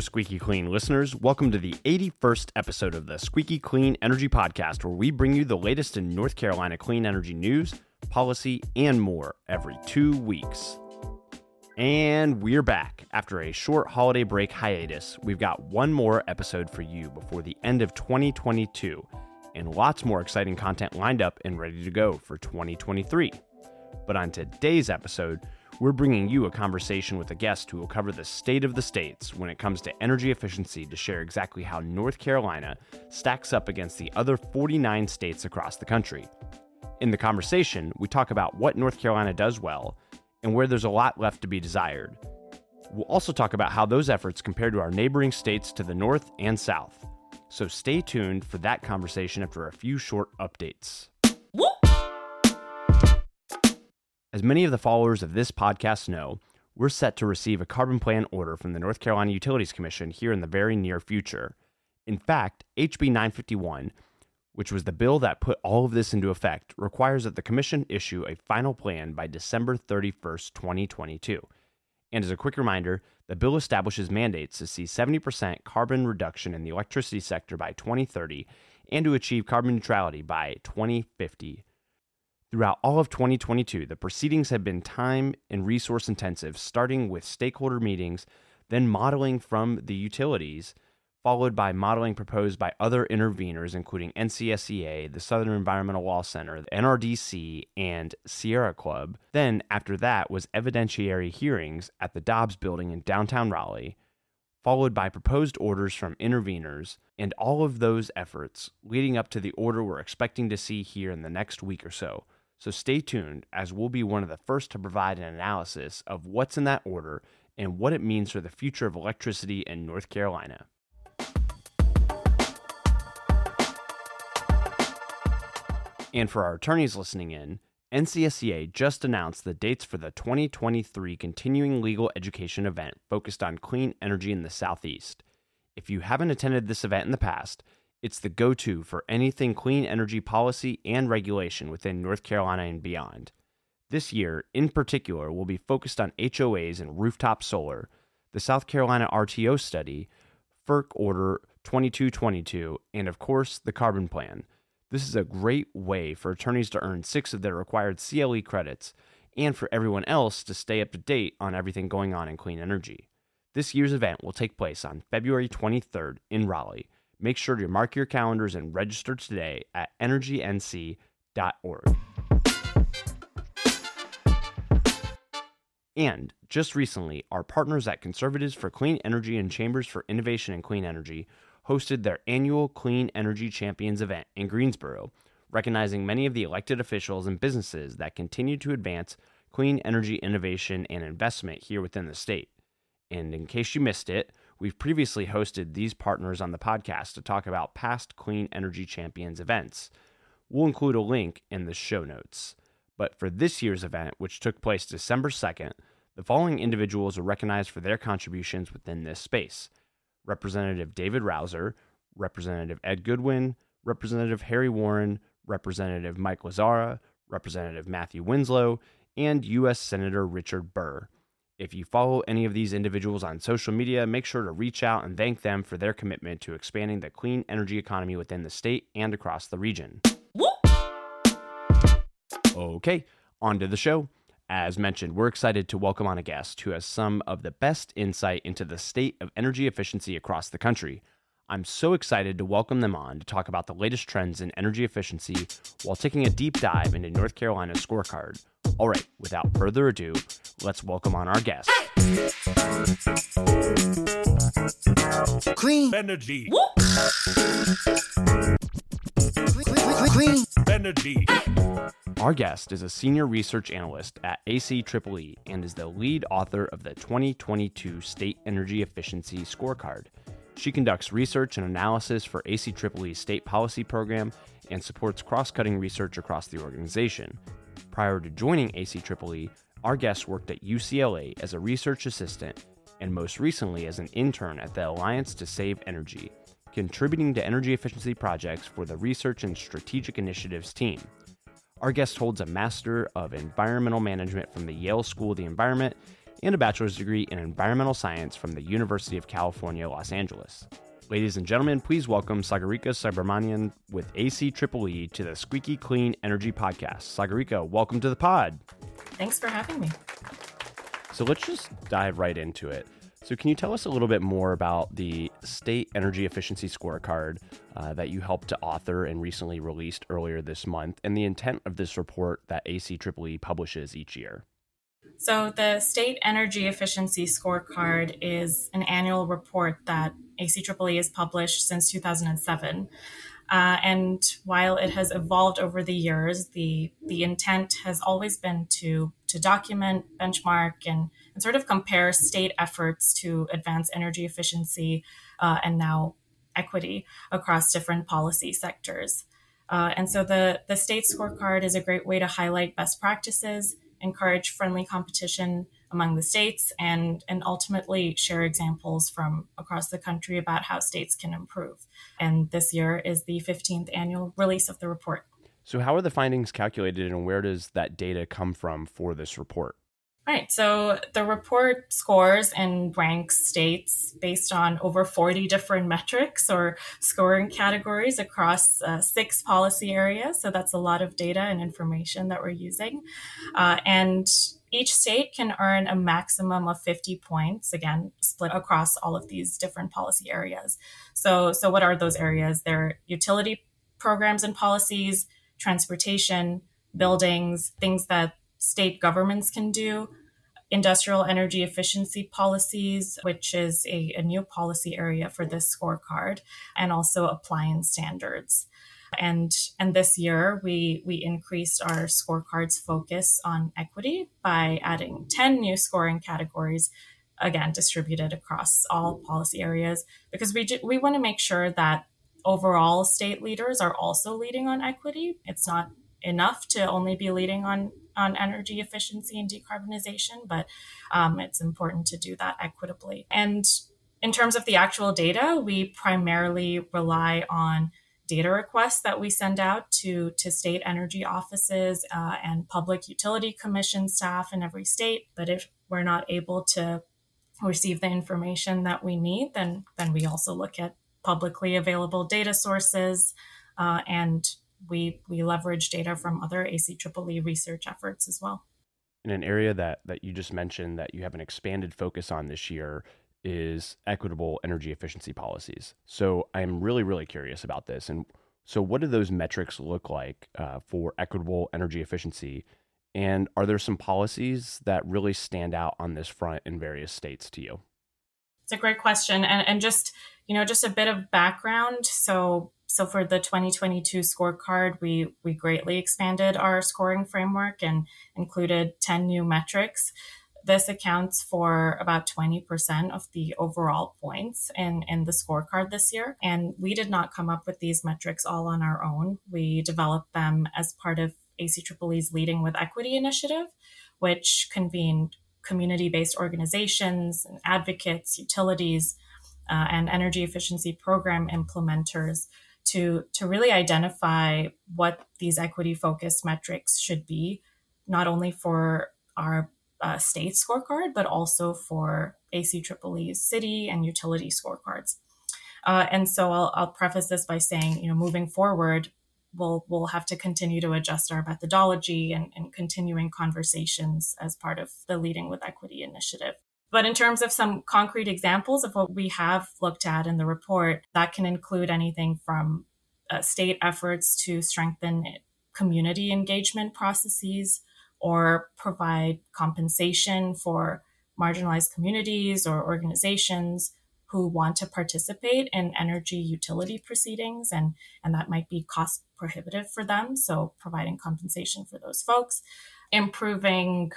Squeaky Clean listeners, welcome to the 81st episode of the Squeaky Clean Energy Podcast, where we bring you the latest in North Carolina clean energy news, policy, and more every 2 weeks. And we're back. After a short holiday break hiatus, we've got one more episode for you before the end of 2022, and lots more exciting content lined up and ready to go for 2023. But on today's episode, we're bringing you a conversation with a guest who will cover the state of the states when it comes to energy efficiency to share exactly how North Carolina stacks up against the other 49 states across the country. In the conversation, we talk about what North Carolina does well and where there's a lot left to be desired. We'll also talk about how those efforts compare to our neighboring states to the north and south. So stay tuned for that conversation after a few short updates. As many of the followers of this podcast know, we're set to receive a carbon plan order from the North Carolina Utilities Commission here in the very near future. In fact, HB 951, which was the bill that put all of this into effect, requires that the Commission issue a final plan by December 31st, 2022. And as a quick reminder, the bill establishes mandates to see 70% carbon reduction in the electricity sector by 2030 and to achieve carbon neutrality by 2050. Throughout all of 2022, the proceedings have been time and resource intensive, starting with stakeholder meetings, then modeling from the utilities, followed by modeling proposed by other interveners, including NCSEA, the Southern Environmental Law Center, the NRDC, and Sierra Club. Then, after that, was evidentiary hearings at the Dobbs Building in downtown Raleigh, followed by proposed orders from interveners, and all of those efforts leading up to the order we're expecting to see here in the next week or so. So stay tuned, as we'll be one of the first to provide an analysis of what's in that order and what it means for the future of electricity in North Carolina. And for our attorneys listening in, NCSEA just announced the dates for the 2023 Continuing Legal Education event focused on clean energy in the Southeast. If you haven't attended this event in the past, it's the go-to for anything clean energy policy and regulation within North Carolina and beyond. This year, in particular, will be focused on HOAs and rooftop solar, the South Carolina RTO study, FERC Order 2222, and of course, the Carbon Plan. This is a great way for attorneys to earn 6 of their required CLE credits and for everyone else to stay up to date on everything going on in clean energy. This year's event will take place on February 23rd in Raleigh. Make sure to mark your calendars and register today at energync.org. And just recently, our partners at Conservatives for Clean Energy and Chambers for Innovation and Clean Energy hosted their annual Clean Energy Champions event in Greensboro, recognizing many of the elected officials and businesses that continue to advance clean energy innovation and investment here within the state. And in case you missed it, we've previously hosted these partners on the podcast to talk about past Clean Energy Champions events. We'll include a link in the show notes. But for this year's event, which took place December 2nd, the following individuals are recognized for their contributions within this space: Representative David Rauser, Representative Ed Goodwin, Representative Harry Warren, Representative Mike Lazzara, Representative Matthew Winslow, and U.S. Senator Richard Burr. If you follow any of these individuals on social media, make sure to reach out and thank them for their commitment to expanding the clean energy economy within the state and across the region. Okay, on to the show. As mentioned, we're excited to welcome on a guest who has some of the best insight into the state of energy efficiency across the country. I'm so excited to welcome them on to talk about the latest trends in energy efficiency while taking a deep dive into North Carolina's scorecard. All right, without further ado, let's welcome on our guest. Clean energy. Clean energy. Our guest is a senior research analyst at ACEEE and is the lead author of the 2022 State Energy Efficiency Scorecard. She conducts research and analysis for ACEEE's state policy program and supports cross-cutting research across the organization. Prior to joining ACEEE, our guest worked at UCLA as a research assistant and most recently as an intern at the Alliance to Save Energy, contributing to energy efficiency projects for the Research and Strategic Initiatives team. Our guest holds a Master of Environmental Management from the Yale School of the Environment and a bachelor's degree in environmental science from the University of California, Los Angeles. Ladies and gentlemen, please welcome Sagarika Subramanian with ACEEE to the Squeaky Clean Energy Podcast. Sagarika, welcome to the pod. Thanks for having me. So let's just dive right into it. So can you tell us a little bit more about the State Energy Efficiency Scorecard that you helped to author and recently released earlier this month, and the intent of this report that ACEEE publishes each year? So the State Energy Efficiency Scorecard is an annual report that ACEEE has published since 2007. And while it has evolved over the years, the intent has always been to document, benchmark, and sort of compare state efforts to advance energy efficiency and now equity across different policy sectors. And so the state scorecard is a great way to highlight best practices, encourage friendly competition among the states, and ultimately share examples from across the country about how states can improve. And this year is the 15th annual release of the report. So how are the findings calculated, and where does that data come from for this report? All right, so the report scores and ranks states based on over 40 different metrics or scoring categories across 6 policy areas. So that's a lot of data and information that we're using. And each state can earn a maximum of 50 points, again, split across all of these different policy areas. So what are those areas? They're utility programs and policies, transportation, buildings, things that state governments can do, industrial energy efficiency policies, which is a new policy area for this scorecard, and also appliance standards. And this year, we increased our scorecard's focus on equity by adding 10 new scoring categories, again, distributed across all policy areas, because we want to make sure that overall state leaders are also leading on equity. It's not enough to only be leading on energy efficiency and decarbonization, but it's important to do that equitably. And in terms of the actual data, we primarily rely on data requests that we send out to state energy offices and public utility commission staff in every state. But if we're not able to receive the information that we need, then we also look at publicly available data sources, and we leverage data from other ACEEE research efforts as well. In an area that you just mentioned that you have an expanded focus on this year is equitable energy efficiency policies. So I'm really, really curious about this. And so what do those metrics look like for equitable energy efficiency? And are there some policies that really stand out on this front in various states to you? It's a great question. And just a bit of background. So for the 2022 scorecard, we greatly expanded our scoring framework and included 10 new metrics. This accounts for about 20% of the overall points in the scorecard this year. And we did not come up with these metrics all on our own. We developed them as part of ACEEE's Leading with Equity initiative, which convened community-based organizations, and advocates, utilities, and energy efficiency program implementers to really identify what these equity-focused metrics should be, not only for our state scorecard, but also for ACEEE's city and utility scorecards. And so I'll preface this by saying, moving forward, we'll have to continue to adjust our methodology and continuing conversations as part of the Leading with Equity initiative. But in terms of some concrete examples of what we have looked at in the report, that can include anything from state efforts to strengthen community engagement processes, or provide compensation for marginalized communities or organizations who want to participate in energy utility proceedings, and that might be cost prohibitive for them. So providing compensation for those folks, improving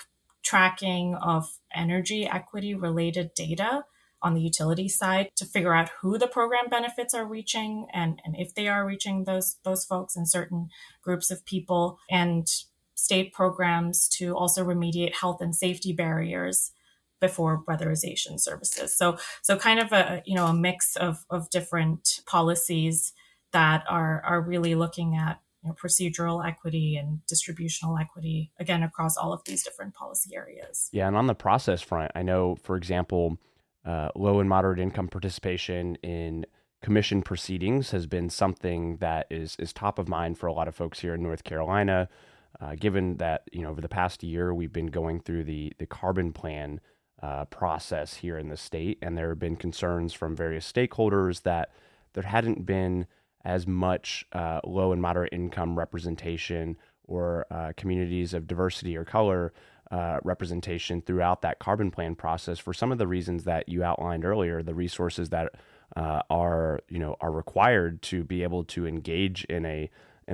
tracking of energy equity related data on the utility side to figure out who the program benefits are reaching and if they are reaching those folks and certain groups of people, and state programs to also remediate health and safety barriers before weatherization services. So kind of a mix of different policies that are really looking at procedural equity and distributional equity, again, across all of these different policy areas. Yeah. And on the process front, I know, for example, low and moderate income participation in commission proceedings has been something that is top of mind for a lot of folks here in North Carolina, given that, over the past year, we've been going through the carbon plan process here in the state. And there have been concerns from various stakeholders that there hadn't been as much low and moderate income representation or communities of diversity or color representation throughout that carbon plan process for some of the reasons that you outlined earlier, the resources that are required to be able to engage in a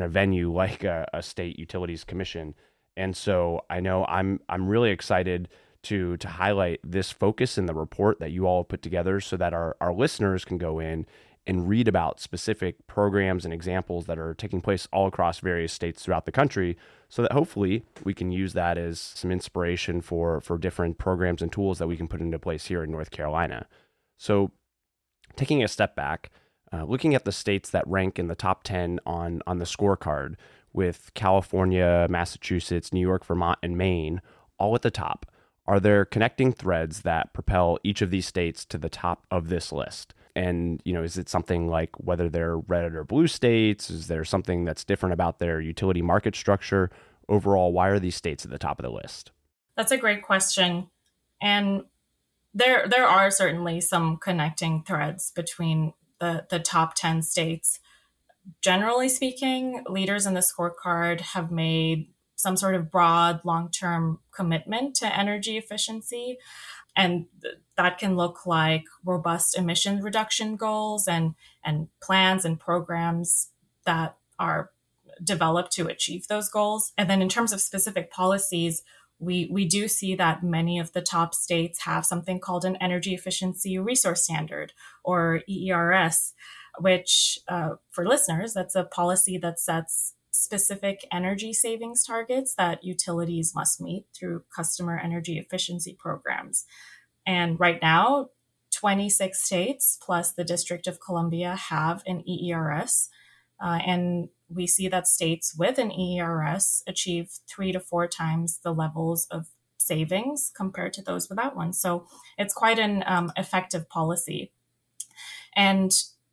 venue like a state utilities commission. And so I know I'm really excited to highlight this focus in the report that you all put together so that our listeners can go in and read about specific programs and examples that are taking place all across various states throughout the country, so that hopefully we can use that as some inspiration for different programs and tools that we can put into place here in North Carolina. So taking a step back, looking at the states that rank in the top 10 on the scorecard, with California, Massachusetts, New York, Vermont, and Maine all at the top, are there connecting threads that propel each of these states to the top of this list? And, is it something like whether they're red or blue states? Is there something that's different about their utility market structure? Overall, why are these states at the top of the list? That's a great question. And there are certainly some connecting threads between the top 10 states. Generally speaking, leaders in the scorecard have made some sort of broad long-term commitment to energy efficiency. And that can look like robust emission reduction goals and plans and programs that are developed to achieve those goals. And then in terms of specific policies, we do see that many of the top states have something called an Energy Efficiency Resource Standard, or EERS, which for listeners, that's a policy that sets specific energy savings targets that utilities must meet through customer energy efficiency programs. And right now, 26 states plus the District of Columbia have an EERS. And we see that states with an EERS achieve 3 to 4 times the levels of savings compared to those without one. So it's quite an effective policy. And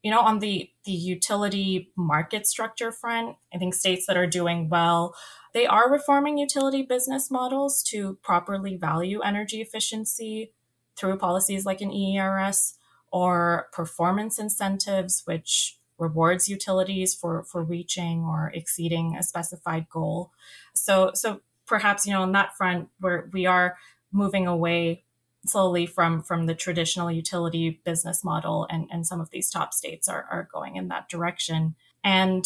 on the utility market structure front, I think states that are doing well, they are reforming utility business models to properly value energy efficiency through policies like an EERS or performance incentives, which rewards utilities for reaching or exceeding a specified goal. So perhaps, on that front, where we are moving away slowly from the traditional utility business model, and some of these top states are going in that direction. And,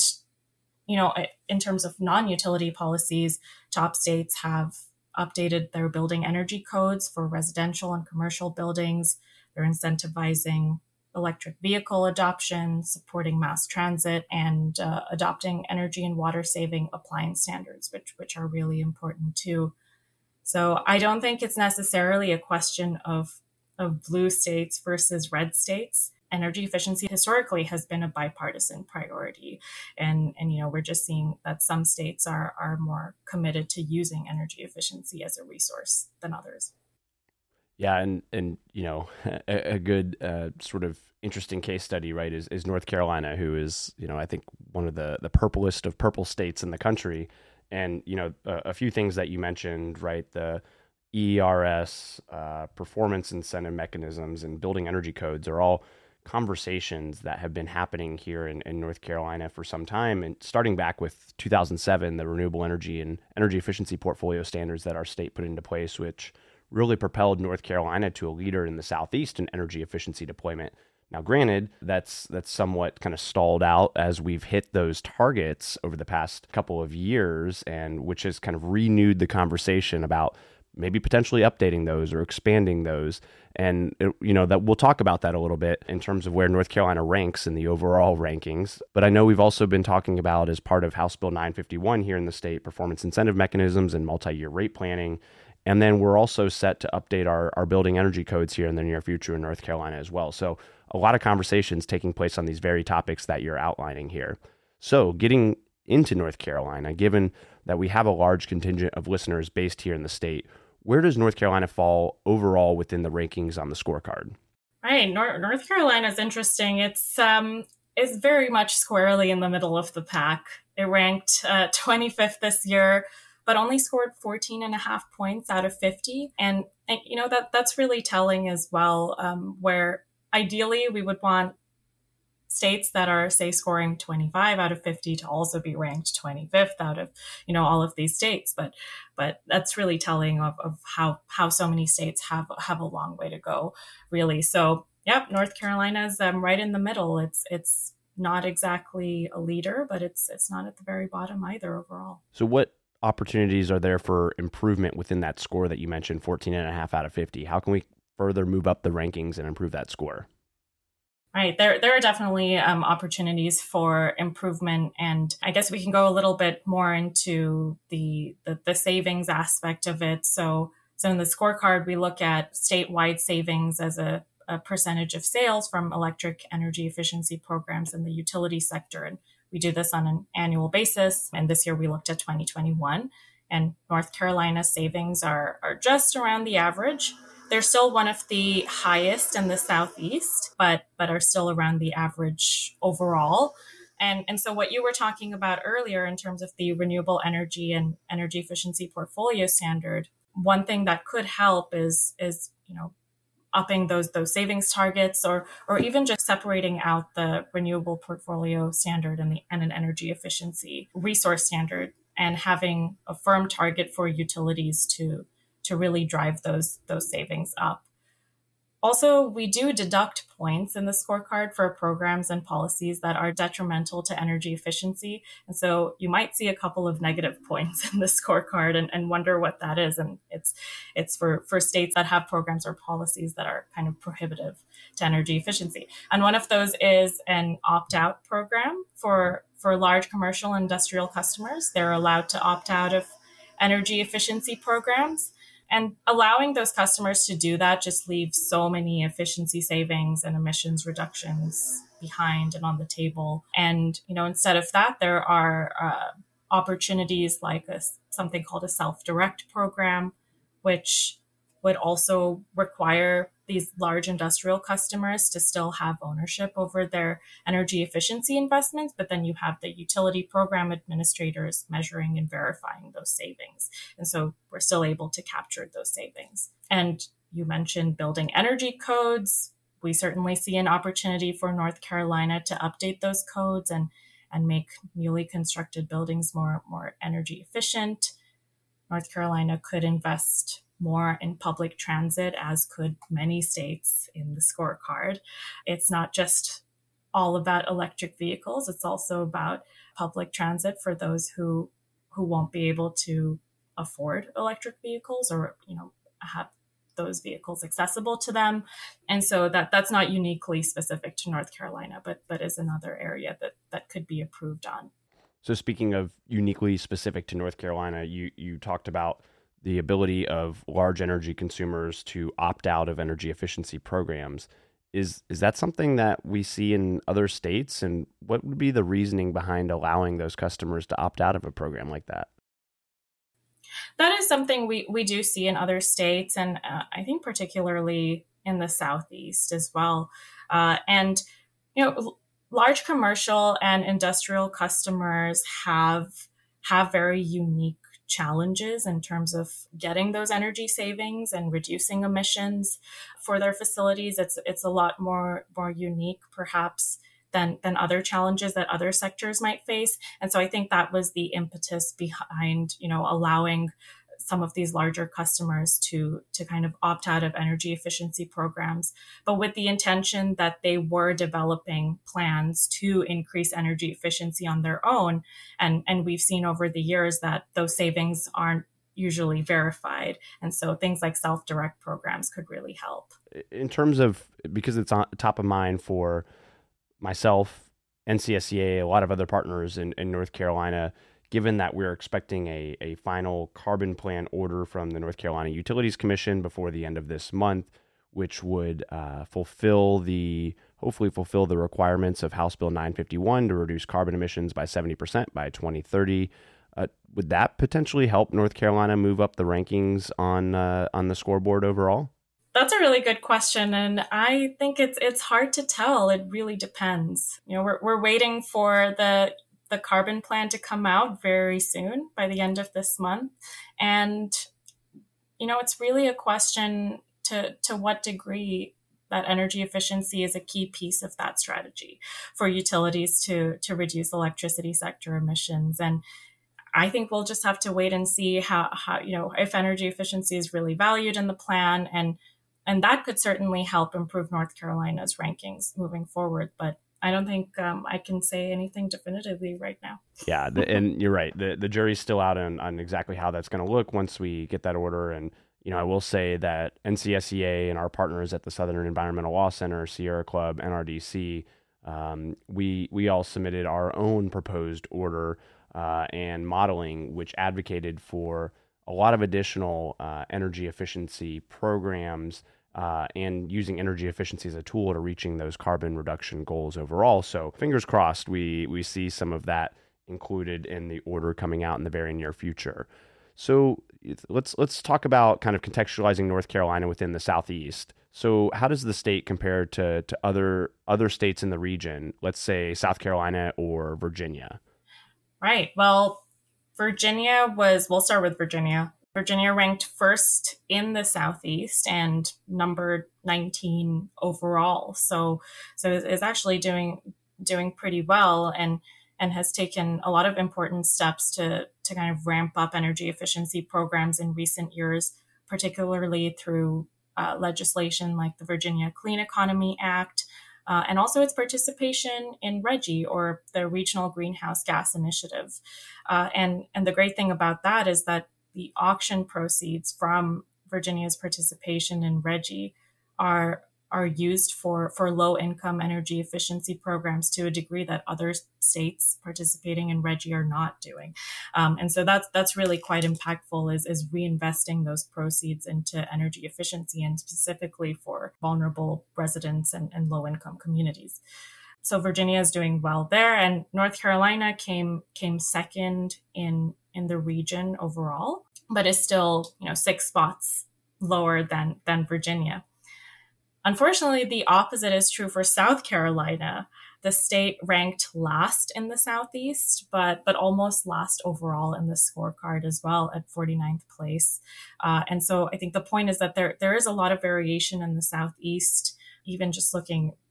in terms of non-utility policies, top states have updated their building energy codes for residential and commercial buildings. They're incentivizing electric vehicle adoption, supporting mass transit, and adopting energy and water saving appliance standards, which are really important too. So I don't think it's necessarily a question of blue states versus red states. Energy efficiency historically has been a bipartisan priority. And we're just seeing that some states are more committed to using energy efficiency as a resource than others. Yeah, and a good sort of interesting case study, right, is North Carolina, who is, I think one of the purplest of purple states in the country. And, a few things that you mentioned, right, the EERS, performance incentive mechanisms, and building energy codes are all conversations that have been happening here in North Carolina for some time. And starting back with 2007, the renewable energy and energy efficiency portfolio standards that our state put into place, which really propelled North Carolina to a leader in the Southeast in energy efficiency deployment. Now, granted, that's somewhat kind of stalled out as we've hit those targets over the past couple of years, and which has kind of renewed the conversation about maybe potentially updating those or expanding those. And, you know, that we'll talk about that a little bit in terms of where North Carolina ranks in the overall rankings. But I know we've also been talking about, as part of House Bill 951 here in the state, performance incentive mechanisms and multi-year rate planning. And then we're also set to update our building energy codes here in the near future in North Carolina as well. So a lot of conversations taking place on these very topics that you're outlining here. So getting into North Carolina, given that we have a large contingent of listeners based here in the state, where does North Carolina fall overall within the rankings on the scorecard? Right. North Carolina is interesting. It's very much squarely in the middle of the pack. It ranked 25th this year, but only scored 14.5 points out of 50. And you know, that's really telling as well, where ideally we would want states that are, say, scoring 25 out of 50 to also be ranked 25th out of, you know, all of these states. But that's really telling of how so many states have a long way to go, really. So, yep, North Carolina's right in the middle. It's not exactly a leader, but it's not at the very bottom either overall. So what opportunities are there for improvement within that score that you mentioned, 14.5 out of 50? How can we further move up the rankings and improve that score? Right. There are definitely opportunities for improvement. And I guess we can go a little bit more into the savings aspect of it. So in the scorecard, we look at statewide savings as a percentage of sales from electric energy efficiency programs in the utility sector. And we do this on an annual basis. And this year we looked at 2021, and North Carolina's savings are just around the average. They're still one of the highest in the Southeast, but are still around the average overall. And so what you were talking about earlier in terms of the renewable energy and energy efficiency portfolio standard, one thing that could help is you know, upping those savings targets or even just separating out the renewable portfolio standard and an energy efficiency resource standard and having a firm target for utilities to really drive those savings up. Also, we do deduct points in the scorecard for programs and policies that are detrimental to energy efficiency. And so you might see a couple of negative points in the scorecard and wonder what that is. And it's for states that have programs or policies that are kind of prohibitive to energy efficiency. And one of those is an opt-out program for large commercial and industrial customers. They're allowed to opt out of energy efficiency programs. And allowing those customers to do that just leaves so many efficiency savings and emissions reductions behind and on the table. And, you know, instead of that, there are opportunities like something called a self-direct program, which would also require these large industrial customers to still have ownership over their energy efficiency investments, but then you have the utility program administrators measuring and verifying those savings. And so we're still able to capture those savings. And you mentioned building energy codes. We certainly see an opportunity for North Carolina to update those codes and make newly constructed buildings more energy efficient. North Carolina could invest more in public transit, as could many states in the scorecard. It's not just all about electric vehicles. It's also about public transit for those who won't be able to afford electric vehicles or, you know, have those vehicles accessible to them. And so that's not uniquely specific to North Carolina, but is another area that could be improved on. So speaking of uniquely specific to North Carolina, you talked about the ability of large energy consumers to opt out of energy efficiency programs. Is that something that we see in other states? And what would be the reasoning behind allowing those customers to opt out of a program like that? That is something we do see in other states, and I think particularly in the Southeast as well. And, you know, large commercial and industrial customers have very unique challenges in terms of getting those energy savings and reducing emissions for their facilities. It's a lot more unique perhaps than other challenges that other sectors might face. And so I think that was the impetus behind, you know, allowing some of these larger customers to kind of opt out of energy efficiency programs, but with the intention that they were developing plans to increase energy efficiency on their own. And we've seen over the years that those savings aren't usually verified. And so things like self-direct programs could really help. In terms of, because it's on top of mind for myself, NCSEA, a lot of other partners in North Carolina, given that we're expecting a final carbon plan order from the North Carolina Utilities Commission before the end of this month, which would hopefully fulfill the requirements of House Bill 951 to reduce carbon emissions by 70% by 2030. Would that potentially help North Carolina move up the rankings on the scoreboard overall? That's a really good question, and I think it's hard to tell. It really depends. You know, we're waiting for the carbon plan to come out very soon, by the end of this month, and you know, it's really a question to what degree that energy efficiency is a key piece of that strategy for utilities to reduce electricity sector emissions. And I think we'll just have to wait and see how you know, if energy efficiency is really valued in the plan, and that could certainly help improve North Carolina's rankings moving forward. But I don't think I can say anything definitively right now. Yeah, and you're right. The jury's still out on exactly how that's going to look once we get that order. And you know, I will say that NCSEA and our partners at the Southern Environmental Law Center, Sierra Club, NRDC, we all submitted our own proposed order and modeling, which advocated for a lot of additional energy efficiency programs and using energy efficiency as a tool to reaching those carbon reduction goals overall. So fingers crossed we see some of that included in the order coming out in the very near future. So let's talk about kind of contextualizing North Carolina within the Southeast. So how does the state compare to other states in the region, let's say South Carolina or Virginia? Right. Well, we'll start with Virginia. Virginia ranked first in the Southeast and number 19 overall. So it's actually doing pretty well and has taken a lot of important steps to kind of ramp up energy efficiency programs in recent years, particularly through legislation like the Virginia Clean Economy Act, and also its participation in RGGI, or the Regional Greenhouse Gas Initiative. And the great thing about that is that the auction proceeds from Virginia's participation in RGGI are used for low-income energy efficiency programs to a degree that other states participating in RGGI are not doing. And so that's really quite impactful, is reinvesting those proceeds into energy efficiency and specifically for vulnerable residents and low-income communities. So Virginia is doing well there, and North Carolina came second in the region overall, but is still, you know, 6 spots lower than Virginia. Unfortunately, the opposite is true for South Carolina. The state ranked last in the Southeast, but almost last overall in the scorecard as well, at 49th place. And so I think the point is that there is a lot of variation in the Southeast, even just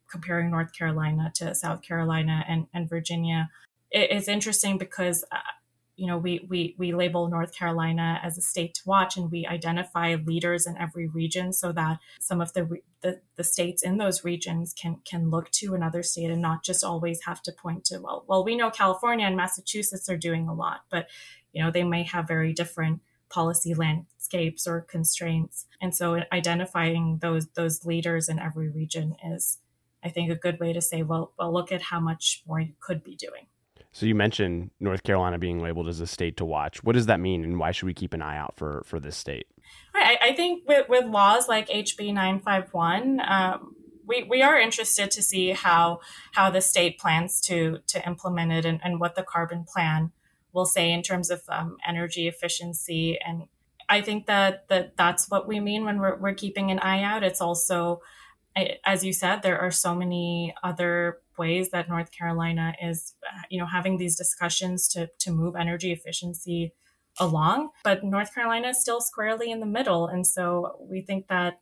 comparing North Carolina to South Carolina and Virginia. It's interesting because you know, we label North Carolina as a state to watch, and we identify leaders in every region so that some of the states in those regions can look to another state and not just always have to point to, well, we know California and Massachusetts are doing a lot, but, you know, they may have very different policy landscapes or constraints. And so identifying those leaders in every region is, I think, a good way to say, well, look at how much more you could be doing. So you mentioned North Carolina being labeled as a state to watch. What does that mean, and why should we keep an eye out for this state? I think with laws like HB 951, we are interested to see how the state plans to implement it, and what the carbon plan will say in terms of energy efficiency. And I think that's what we mean when we're keeping an eye out. It's also, as you said, there are so many other ways that North Carolina is, you know, having these discussions to move energy efficiency along, but North Carolina is still squarely in the middle. And so we think that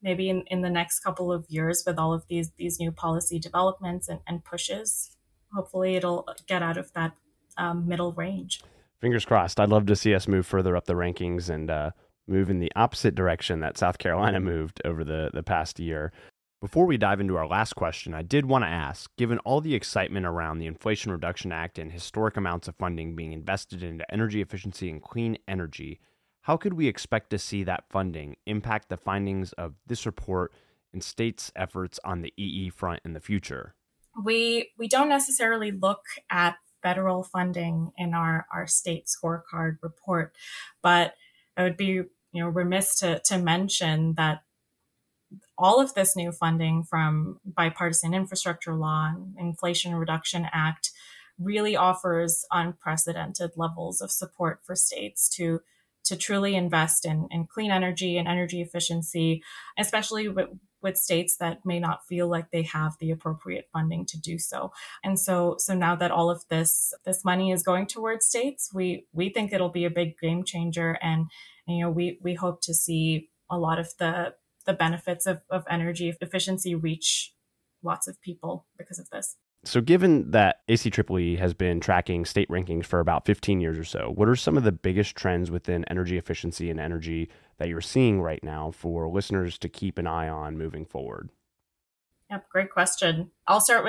maybe in the next couple of years, with all of these new policy developments and pushes, hopefully it'll get out of that middle range. Fingers crossed. I'd love to see us move further up the rankings and move in the opposite direction that South Carolina moved over the past year. Before we dive into our last question, I did want to ask, given all the excitement around the Inflation Reduction Act and historic amounts of funding being invested into energy efficiency and clean energy, How could we expect to see that funding impact the findings of this report and states' efforts on the EE front in the future? We don't necessarily look at federal funding in our state scorecard report, but I would be remiss to mention that all of this new funding from Bipartisan Infrastructure Law and Inflation Reduction Act really offers unprecedented levels of support for states to truly invest in clean energy and energy efficiency, especially with states that may not feel like they have the appropriate funding to do so. And so now that all of this money is going towards states, we think it'll be a big game changer. And we hope to see a lot of the benefits of energy efficiency reach lots of people because of this. So given that ACEEE has been tracking state rankings for about 15 years or so, what are some of the biggest trends within energy efficiency and energy that you're seeing right now for listeners to keep an eye on moving forward? Yep, great question. I'll start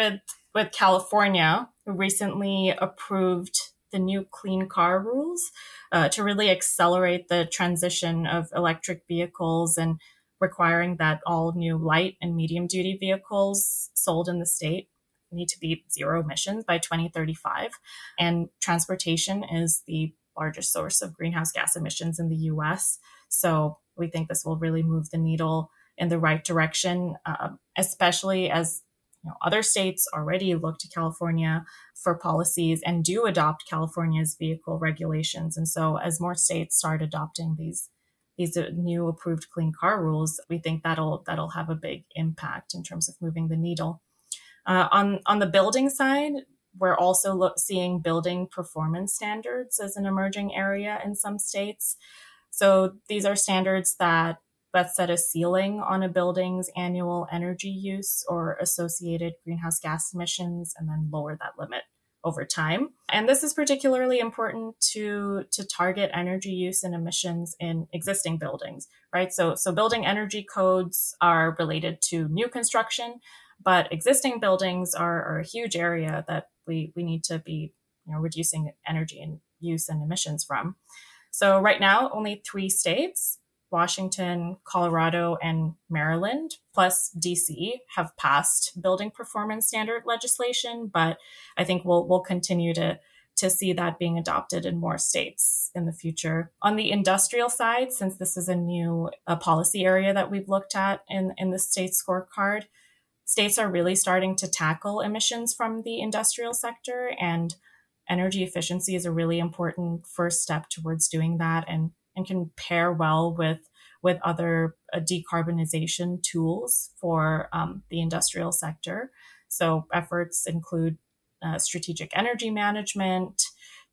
with California, who recently approved the new clean car rules to really accelerate the transition of electric vehicles and requiring that all new light and medium-duty vehicles sold in the state need to be zero emissions by 2035. And transportation is the largest source of greenhouse gas emissions in the U.S. So we think this will really move the needle in the right direction, especially as other states already look to California for policies and do adopt California's vehicle regulations. And so as more states start adopting these new approved clean car rules, we think that'll have a big impact in terms of moving the needle. On the building side, we're also seeing building performance standards as an emerging area in some states. So these are standards that set a ceiling on a building's annual energy use or associated greenhouse gas emissions, and then lower that limit over time. And this is particularly important to target energy use and emissions in existing buildings, right? So building energy codes are related to new construction, but existing buildings are a huge area that we need to be reducing energy and use and emissions from. So right now, only 3 states, Washington, Colorado, and Maryland, plus DC, have passed building performance standard legislation, but I think we'll continue to see that being adopted in more states in the future. On the industrial side, since this is a new policy area that we've looked at in the state scorecard, states are really starting to tackle emissions from the industrial sector, and energy efficiency is a really important first step towards doing that and can pair well with other decarbonization tools for the industrial sector. So efforts include strategic energy management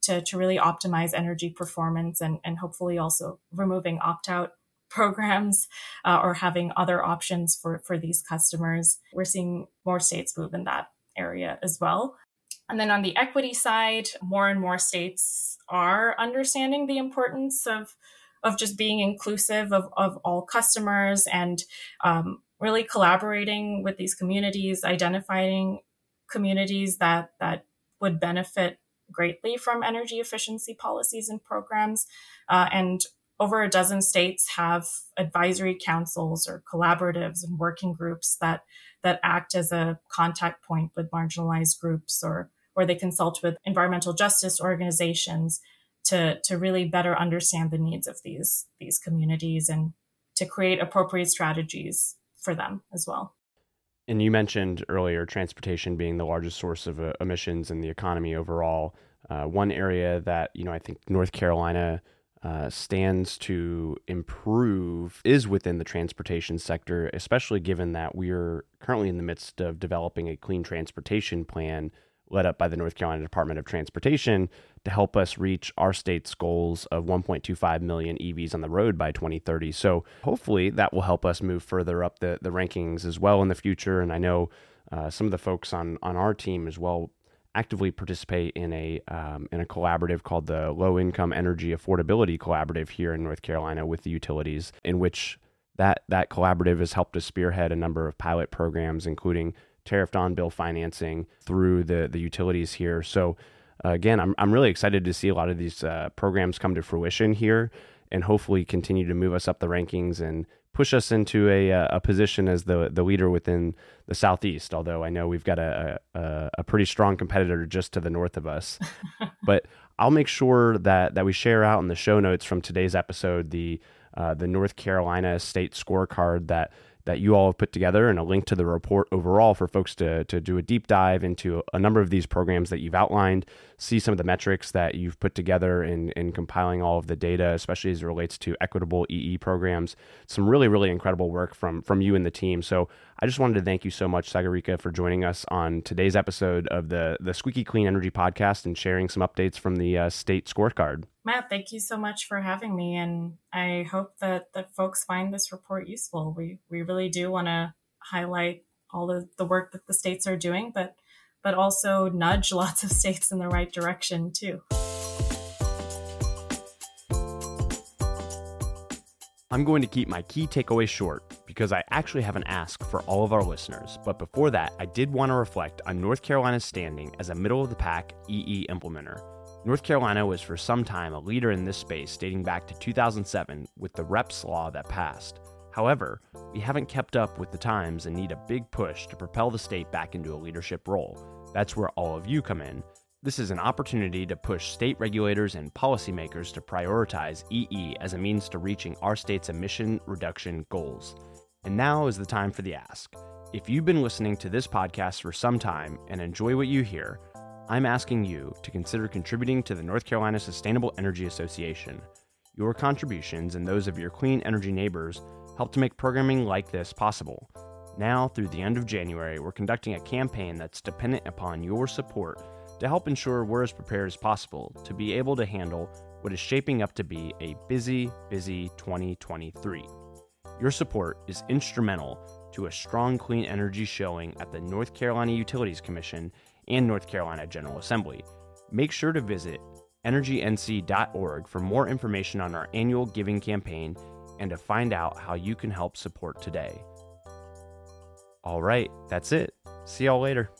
to really optimize energy performance and hopefully also removing opt-out programs or having other options for these customers. We're seeing more states move in that area as well. And then on the equity side, more and more states are understanding the importance of just being inclusive of all customers and really collaborating with these communities, identifying communities that would benefit greatly from energy efficiency policies and programs. And over 12 states have advisory councils or collaboratives and working groups that act as a contact point with marginalized groups, or they consult with environmental justice organizations to really better understand the needs of these communities and to create appropriate strategies for them as well. And you mentioned earlier transportation being the largest source of emissions in the economy overall. One area that I think North Carolina stands to improve is within the transportation sector, especially given that we are currently in the midst of developing a clean transportation plan led up by the North Carolina Department of Transportation to help us reach our state's goals of 1.25 million EVs on the road by 2030. So hopefully that will help us move further up the rankings as well in the future. And I know some of the folks on our team as well actively participate in a collaborative called the Low Income Energy Affordability Collaborative here in North Carolina with the utilities, in which that collaborative has helped to spearhead a number of pilot programs, including tariffed on-bill financing through the utilities here. So again, I'm really excited to see a lot of these programs come to fruition here and hopefully continue to move us up the rankings and push us into a position as the leader within the Southeast, although I know we've got a pretty strong competitor just to the north of us. But I'll make sure that we share out in the show notes from today's episode the North Carolina State Scorecard that you all have put together, and a link to the report overall for folks to do a deep dive into a number of these programs that you've outlined, see some of the metrics that you've put together in compiling all of the data, especially as it relates to equitable EE programs. Some really, really incredible work from you and the team. So I just wanted to thank you so much, Sagarika, for joining us on today's episode of the Squeaky Clean Energy Podcast and sharing some updates from the state scorecard. Matt, thank you so much for having me, and I hope that folks find this report useful. We really do want to highlight all of the work that the states are doing, but also nudge lots of states in the right direction too. I'm going to keep my key takeaway short because I actually have an ask for all of our listeners. But before that, I did want to reflect on North Carolina's standing as a middle-of-the-pack EE implementer. North Carolina was for some time a leader in this space dating back to 2007 with the REPS law that passed. However, we haven't kept up with the times and need a big push to propel the state back into a leadership role. That's where all of you come in. This is an opportunity to push state regulators and policymakers to prioritize EE as a means to reaching our state's emission reduction goals. And now is the time for the ask. If you've been listening to this podcast for some time and enjoy what you hear, I'm asking you to consider contributing to the North Carolina Sustainable Energy Association. Your contributions and those of your clean energy neighbors help to make programming like this possible. Now, through the end of January, we're conducting a campaign that's dependent upon your support to help ensure we're as prepared as possible to be able to handle what is shaping up to be a busy, busy 2023. Your support is instrumental to a strong clean energy showing at the North Carolina Utilities Commission and North Carolina General Assembly. Make sure to visit energync.org for more information on our annual giving campaign and to find out how you can help support today. All right, that's it. See y'all later.